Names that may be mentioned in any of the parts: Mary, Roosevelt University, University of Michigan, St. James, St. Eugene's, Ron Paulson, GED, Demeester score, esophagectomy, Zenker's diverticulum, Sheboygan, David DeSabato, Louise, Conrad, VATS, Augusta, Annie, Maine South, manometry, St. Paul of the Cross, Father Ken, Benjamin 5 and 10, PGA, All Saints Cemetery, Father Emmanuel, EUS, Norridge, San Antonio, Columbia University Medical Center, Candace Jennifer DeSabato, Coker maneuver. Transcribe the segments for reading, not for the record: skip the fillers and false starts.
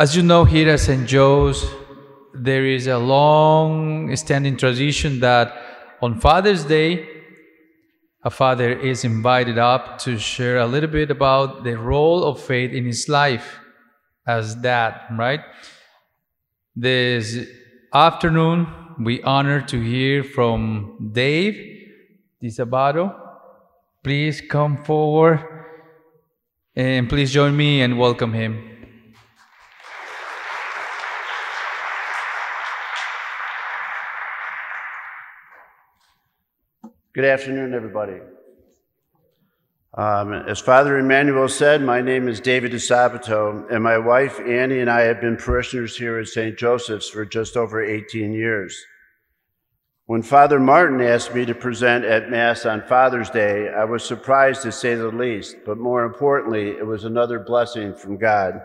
As you know, here at St. Joe's, there is a long-standing tradition that on Father's Day, a father is invited up to share a little bit about the role of faith in his life as dad, right? This afternoon, we honor to hear from Dave DeSabato. Please come forward and please join me and welcome him. Good afternoon, everybody. As Father Emmanuel said, my name is David DeSabato, and my wife, Annie, and I have been parishioners here at St. Joseph's for just over 18 years. When Father Martin asked me to present at Mass on Father's Day, I was surprised to say the least, but more importantly, it was another blessing from God.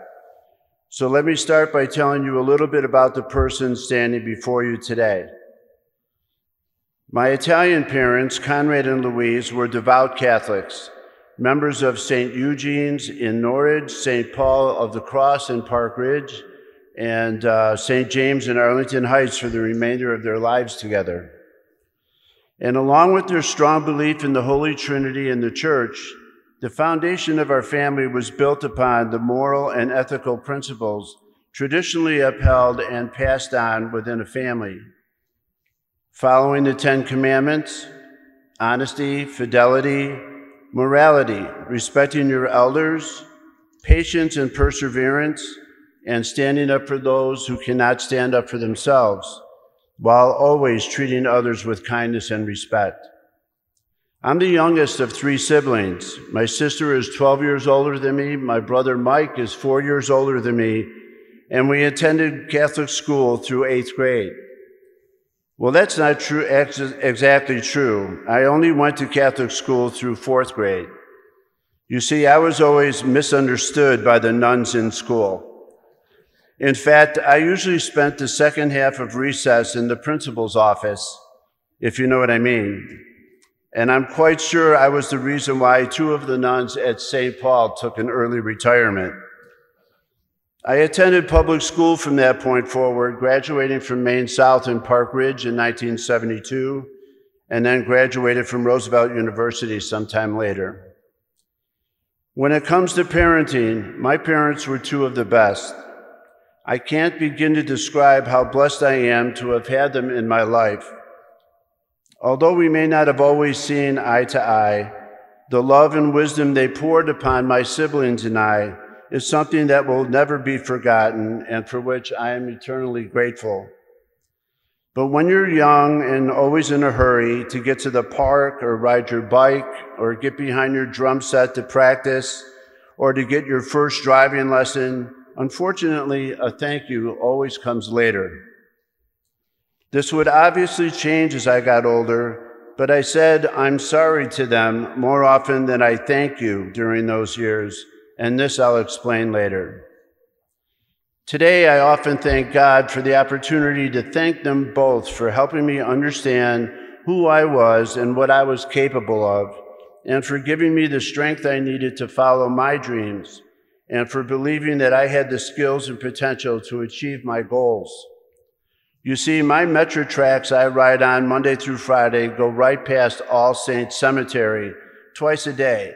So let me start by telling you a little bit about the person standing before you today. My Italian parents, Conrad and Louise, were devout Catholics, members of St. Eugene's in Norridge, St. Paul of the Cross in Park Ridge, and St. James in Arlington Heights for the remainder of their lives together. And along with their strong belief in the Holy Trinity and the Church, the foundation of our family was built upon the moral and ethical principles traditionally upheld and passed on within a family. Following the Ten Commandments, honesty, fidelity, morality, respecting your elders, patience and perseverance, and standing up for those who cannot stand up for themselves, while always treating others with kindness and respect. I'm the youngest of three siblings. My sister is 12 years older than me, my brother Mike is 4 years older than me, and we attended Catholic school through 8th grade. Well, that's not true, exactly true. I only went to Catholic school through 4th grade. You see, I was always misunderstood by the nuns in school. In fact, I usually spent the second half of recess in the principal's office, if you know what I mean. And I'm quite sure I was the reason why two of the nuns at St. Paul took an early retirement. I attended public school from that point forward, graduating from Maine South in Park Ridge in 1972, and then graduated from Roosevelt University sometime later. When it comes to parenting, my parents were two of the best. I can't begin to describe how blessed I am to have had them in my life. Although we may not have always seen eye to eye, the love and wisdom they poured upon my siblings and I is something that will never be forgotten and for which I am eternally grateful. But when you're young and always in a hurry to get to the park or ride your bike or get behind your drum set to practice or to get your first driving lesson, unfortunately, a thank you always comes later. This would obviously change as I got older, but I said I'm sorry to them more often than I thank you during those years, and this I'll explain later. Today, I often thank God for the opportunity to thank them both for helping me understand who I was and what I was capable of, and for giving me the strength I needed to follow my dreams, and for believing that I had the skills and potential to achieve my goals. You see, my metro tracks I ride on Monday through Friday go right past All Saints Cemetery twice a day.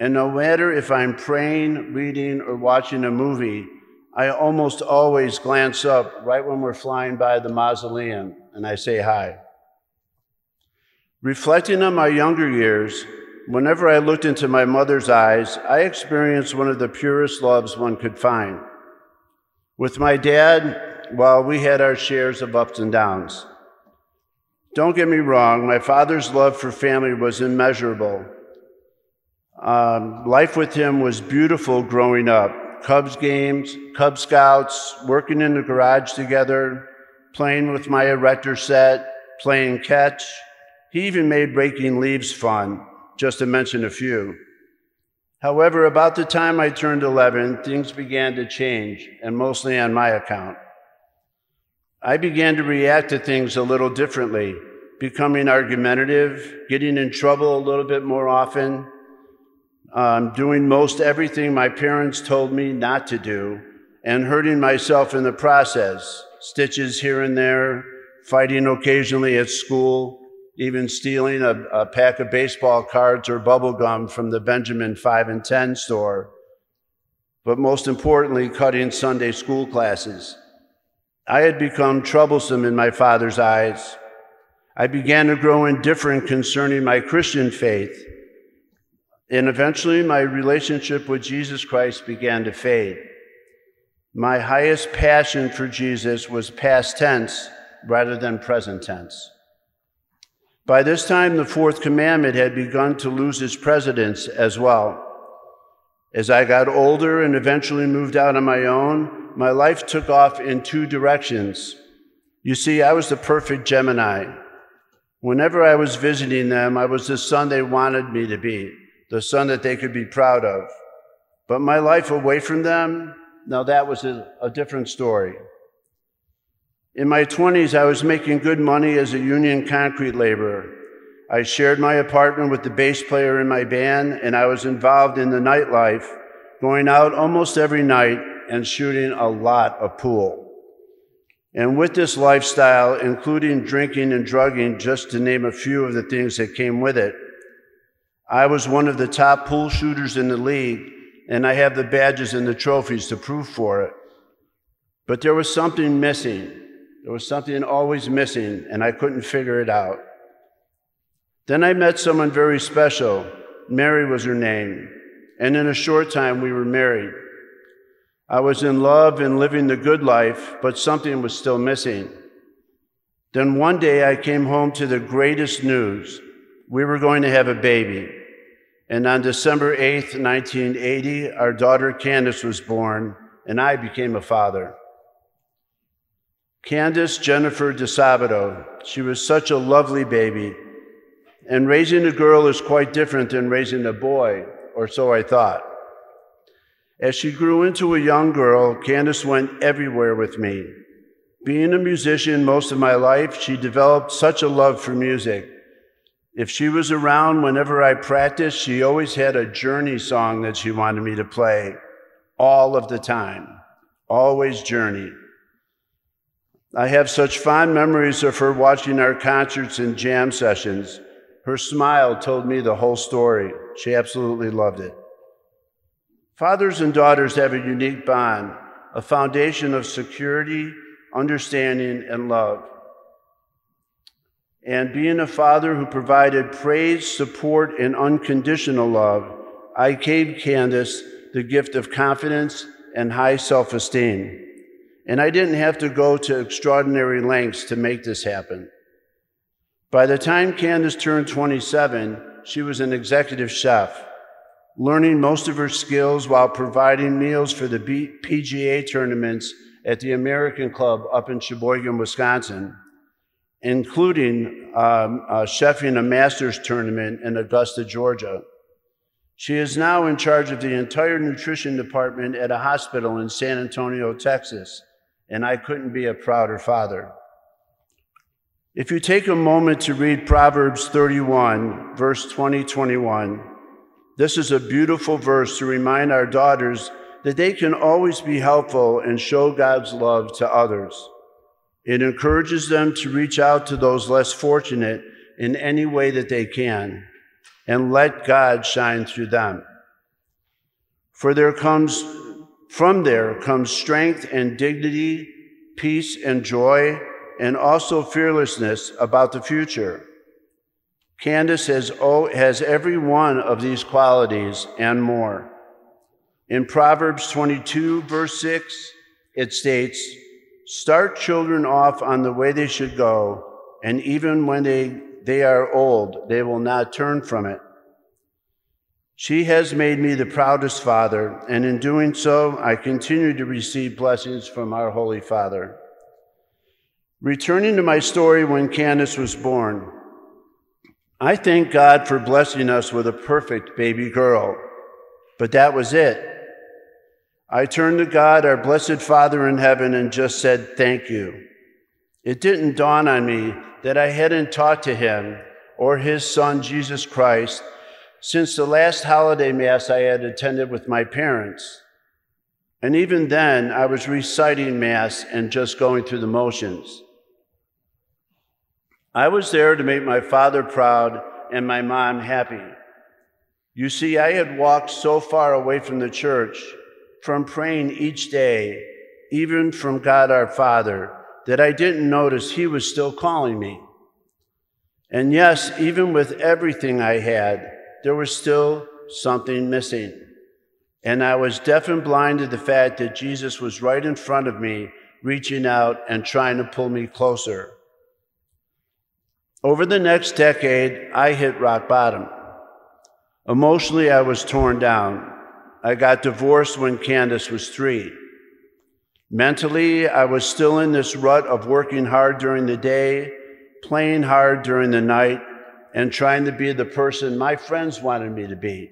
And no matter if I'm praying, reading, or watching a movie, I almost always glance up right when we're flying by the mausoleum, and I say hi. Reflecting on my younger years, whenever I looked into my mother's eyes, I experienced one of the purest loves one could find. With my dad, well, we had our shares of ups and downs. Don't get me wrong, my father's love for family was immeasurable. Life with him was beautiful growing up. Cubs games, Cub Scouts, working in the garage together, playing with my erector set, playing catch. He even made raking leaves fun, just to mention a few. However, about the time I turned 11, things began to change, and mostly on my account. I began to react to things a little differently, becoming argumentative, getting in trouble a little bit more often, doing most everything my parents told me not to do, and hurting myself in the process, stitches here and there, fighting occasionally at school, even stealing a pack of baseball cards or bubble gum from the Benjamin 5 and 10 store, but most importantly, cutting Sunday school classes. I had become troublesome in my father's eyes. I began to grow indifferent concerning my Christian faith, and eventually my relationship with Jesus Christ began to fade. My highest passion for Jesus was past tense rather than present tense. By this time, the fourth commandment had begun to lose its precedence as well. As I got older and eventually moved out on my own, my life took off in two directions. You see, I was the perfect Gemini. Whenever I was visiting them, I was the son they wanted me to be, the son that they could be proud of. But my life away from them, now that was a different story. In my 20s, I was making good money as a union concrete laborer. I shared my apartment with the bass player in my band, and I was involved in the nightlife, going out almost every night and shooting a lot of pool. And with this lifestyle, including drinking and drugging, just to name a few of the things that came with it, I was one of the top pool shooters in the league, and I have the badges and the trophies to prove for it. But there was something missing. There was something always missing, and I couldn't figure it out. Then I met someone very special. Mary was her name. And in a short time, we were married. I was in love and living the good life, but something was still missing. Then one day I came home to the greatest news. We were going to have a baby. And on December 8th, 1980, our daughter Candace was born, and I became a father. Candace Jennifer DeSabato, she was such a lovely baby. And raising a girl is quite different than raising a boy, or so I thought. As she grew into a young girl, Candace went everywhere with me. Being a musician most of my life, she developed such a love for music. If she was around whenever I practiced, she always had a Journey song that she wanted me to play, all of the time, always Journey. I have such fond memories of her watching our concerts and jam sessions. Her smile told me the whole story. She absolutely loved it. Fathers and daughters have a unique bond, a foundation of security, understanding, and love. And being a father who provided praise, support, and unconditional love, I gave Candace the gift of confidence and high self-esteem. And I didn't have to go to extraordinary lengths to make this happen. By the time Candace turned 27, she was an executive chef, learning most of her skills while providing meals for the PGA tournaments at the American Club up in Sheboygan, Wisconsin, including chefing a master's tournament in Augusta, Georgia. She is now in charge of the entire nutrition department at a hospital in San Antonio, Texas, and I couldn't be a prouder father. If you take a moment to read Proverbs 31, verse 20-21, this is a beautiful verse to remind our daughters that they can always be helpful and show God's love to others. It encourages them to reach out to those less fortunate in any way that they can and let God shine through them. For from there comes strength and dignity, peace and joy, and also fearlessness about the future. Candace has every one of these qualities and more. In Proverbs 22, verse 6, it states, "Start children off on the way they should go, and even when they are old, they will not turn from it." She has made me the proudest father, and in doing so, I continue to receive blessings from our Holy Father. Returning to my story when Candace was born, I thank God for blessing us with a perfect baby girl, but that was it. I turned to God, our blessed Father in heaven, and just said, "Thank you." It didn't dawn on me that I hadn't talked to him or his son, Jesus Christ, since the last holiday mass I had attended with my parents. And even then, I was reciting Mass and just going through the motions. I was there to make my father proud and my mom happy. You see, I had walked so far away from the church, from praying each day, even from God our Father, that I didn't notice He was still calling me. And yes, even with everything I had, there was still something missing. And I was deaf and blind to the fact that Jesus was right in front of me, reaching out and trying to pull me closer. Over the next decade, I hit rock bottom. Emotionally, I was torn down. I got divorced when Candace was 3. Mentally, I was still in this rut of working hard during the day, playing hard during the night, and trying to be the person my friends wanted me to be.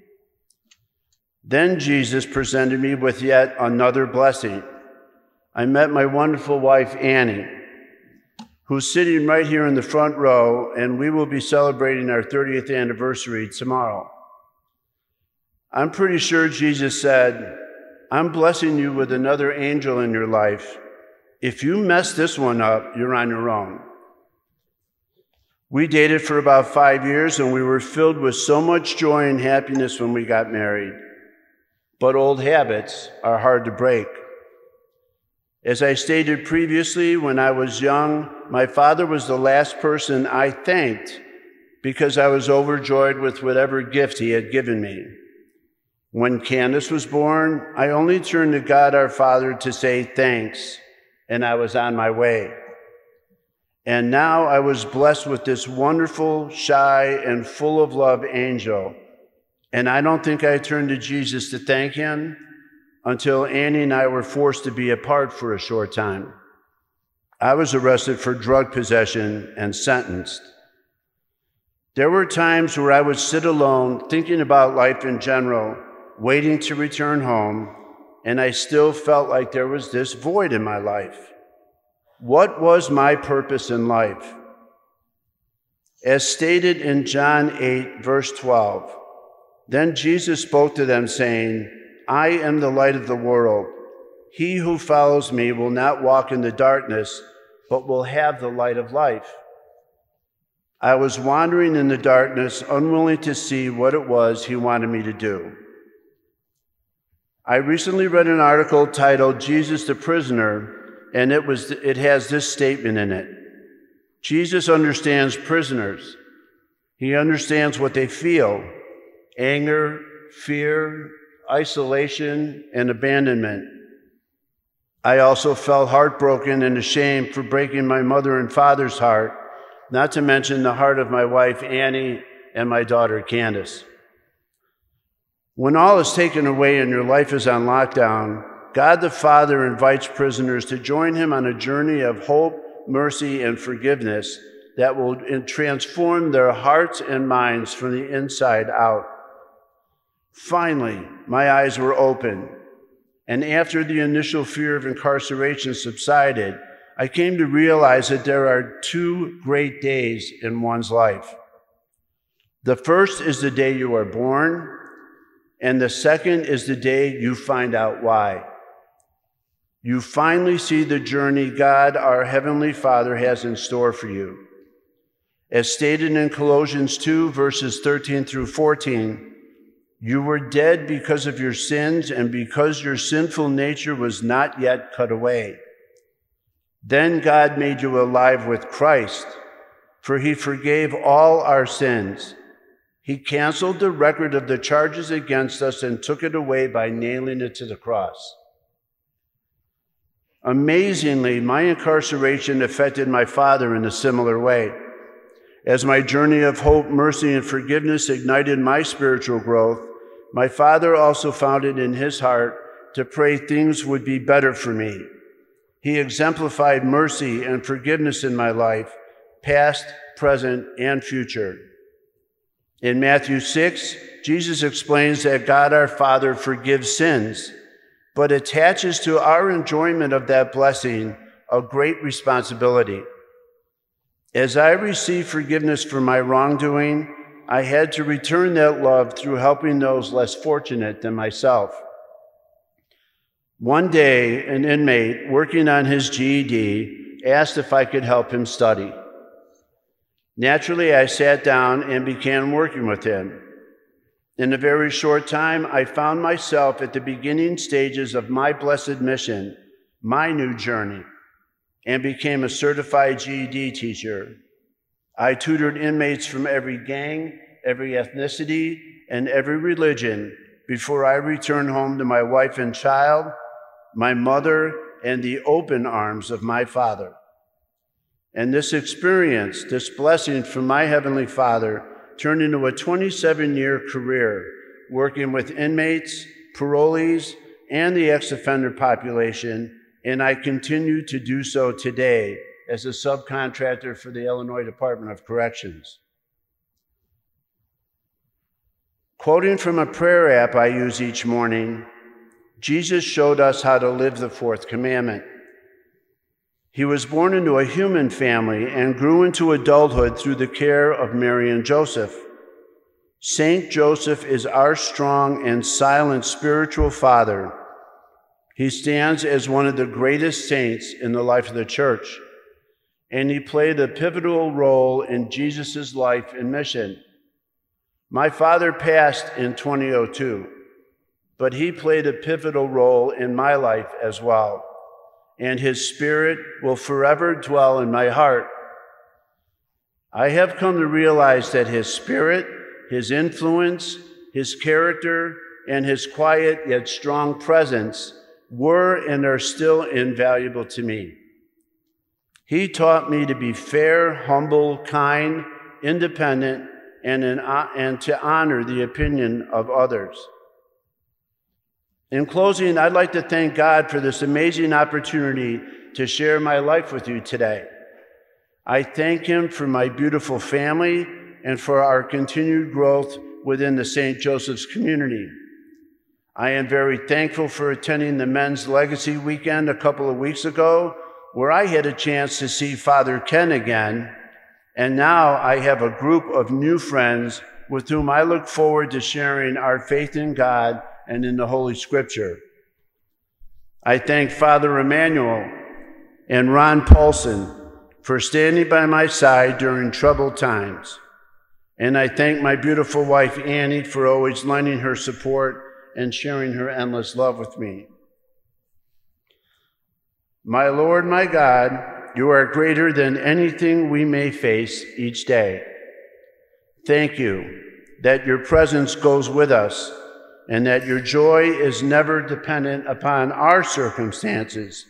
Then Jesus presented me with yet another blessing. I met my wonderful wife, Annie, who's sitting right here in the front row, and we will be celebrating our 30th anniversary tomorrow. I'm pretty sure Jesus said, "I'm blessing you with another angel in your life. If you mess this one up, you're on your own." We dated for about 5 years, and we were filled with so much joy and happiness when we got married. But old habits are hard to break. As I stated previously, when I was young, my father was the last person I thanked because I was overjoyed with whatever gift he had given me. When Candace was born, I only turned to God our Father to say thanks, and I was on my way. And now I was blessed with this wonderful, shy, and full of love angel, and I don't think I turned to Jesus to thank him until Annie and I were forced to be apart for a short time. I was arrested for drug possession and sentenced. There were times where I would sit alone thinking about life in general, waiting to return home, and I still felt like there was this void in my life. What was my purpose in life? As stated in John 8, verse 12, "Then Jesus spoke to them, saying, 'I am the light of the world. He who follows me will not walk in the darkness, but will have the light of life.'" I was wandering in the darkness, unwilling to see what it was he wanted me to do. I recently read an article titled "Jesus the Prisoner," and it has this statement in it. Jesus understands prisoners. He understands what they feel: anger, fear, isolation, and abandonment. I also felt heartbroken and ashamed for breaking my mother and father's heart, not to mention the heart of my wife, Annie, and my daughter, Candace. When all is taken away and your life is on lockdown, God the Father invites prisoners to join him on a journey of hope, mercy, and forgiveness that will transform their hearts and minds from the inside out. Finally, my eyes were open, and after the initial fear of incarceration subsided, I came to realize that there are two great days in one's life. The first is the day you are born, and the second is the day you find out why. You finally see the journey God, our Heavenly Father, has in store for you. As stated in Colossians 2, verses 13 through 14, "You were dead because of your sins and because your sinful nature was not yet cut away. Then God made you alive with Christ, for he forgave all our sins. He canceled the record of the charges against us and took it away by nailing it to the cross." Amazingly, my incarceration affected my father in a similar way. As my journey of hope, mercy, and forgiveness ignited my spiritual growth, my father also found it in his heart to pray things would be better for me. He exemplified mercy and forgiveness in my life, past, present, and future. In Matthew 6, Jesus explains that God our Father forgives sins, but attaches to our enjoyment of that blessing a great responsibility. As I received forgiveness for my wrongdoing, I had to return that love through helping those less fortunate than myself. One day, an inmate working on his GED asked if I could help him study. Naturally, I sat down and began working with him. In a very short time, I found myself at the beginning stages of my blessed mission, my new journey, and became a certified GED teacher. I tutored inmates from every gang, every ethnicity, and every religion before I returned home to my wife and child, my mother, and the open arms of my Father. And this experience, this blessing from my Heavenly Father, turned into a 27-year career working with inmates, parolees, and the ex-offender population, and I continue to do so today as a subcontractor for the Illinois Department of Corrections. Quoting from a prayer app I use each morning, Jesus showed us how to live the fourth commandment. He was born into a human family and grew into adulthood through the care of Mary and Joseph. St. Joseph is our strong and silent spiritual father. He stands as one of the greatest saints in the life of the Church, and he played a pivotal role in Jesus' life and mission. My father passed in 2002, but he played a pivotal role in my life as well, and his spirit will forever dwell in my heart. I have come to realize that his spirit, his influence, his character, and his quiet yet strong presence were and are still invaluable to me. He taught me to be fair, humble, kind, independent, and to honor the opinion of others. In closing, I'd like to thank God for this amazing opportunity to share my life with you today. I thank Him for my beautiful family and for our continued growth within the St. Joseph's community. I am very thankful for attending the Men's Legacy Weekend a couple of weeks ago, where I had a chance to see Father Ken again, and now I have a group of new friends with whom I look forward to sharing our faith in God and in the Holy Scripture. I thank Father Emmanuel and Ron Paulson for standing by my side during troubled times. And I thank my beautiful wife, Annie, for always lending her support and sharing her endless love with me. My Lord, my God, you are greater than anything we may face each day. Thank you that your presence goes with us, and that your joy is never dependent upon our circumstances,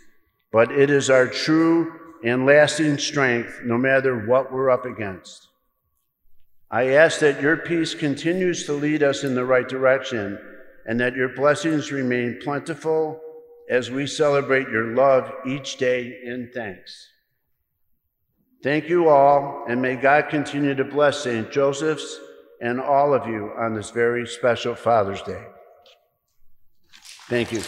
but it is our true and lasting strength no matter what we're up against. I ask that your peace continues to lead us in the right direction, and that your blessings remain plentiful as we celebrate your love each day in thanks. Thank you all, and may God continue to bless St. Joseph's and all of you on this very special Father's Day. Thank you.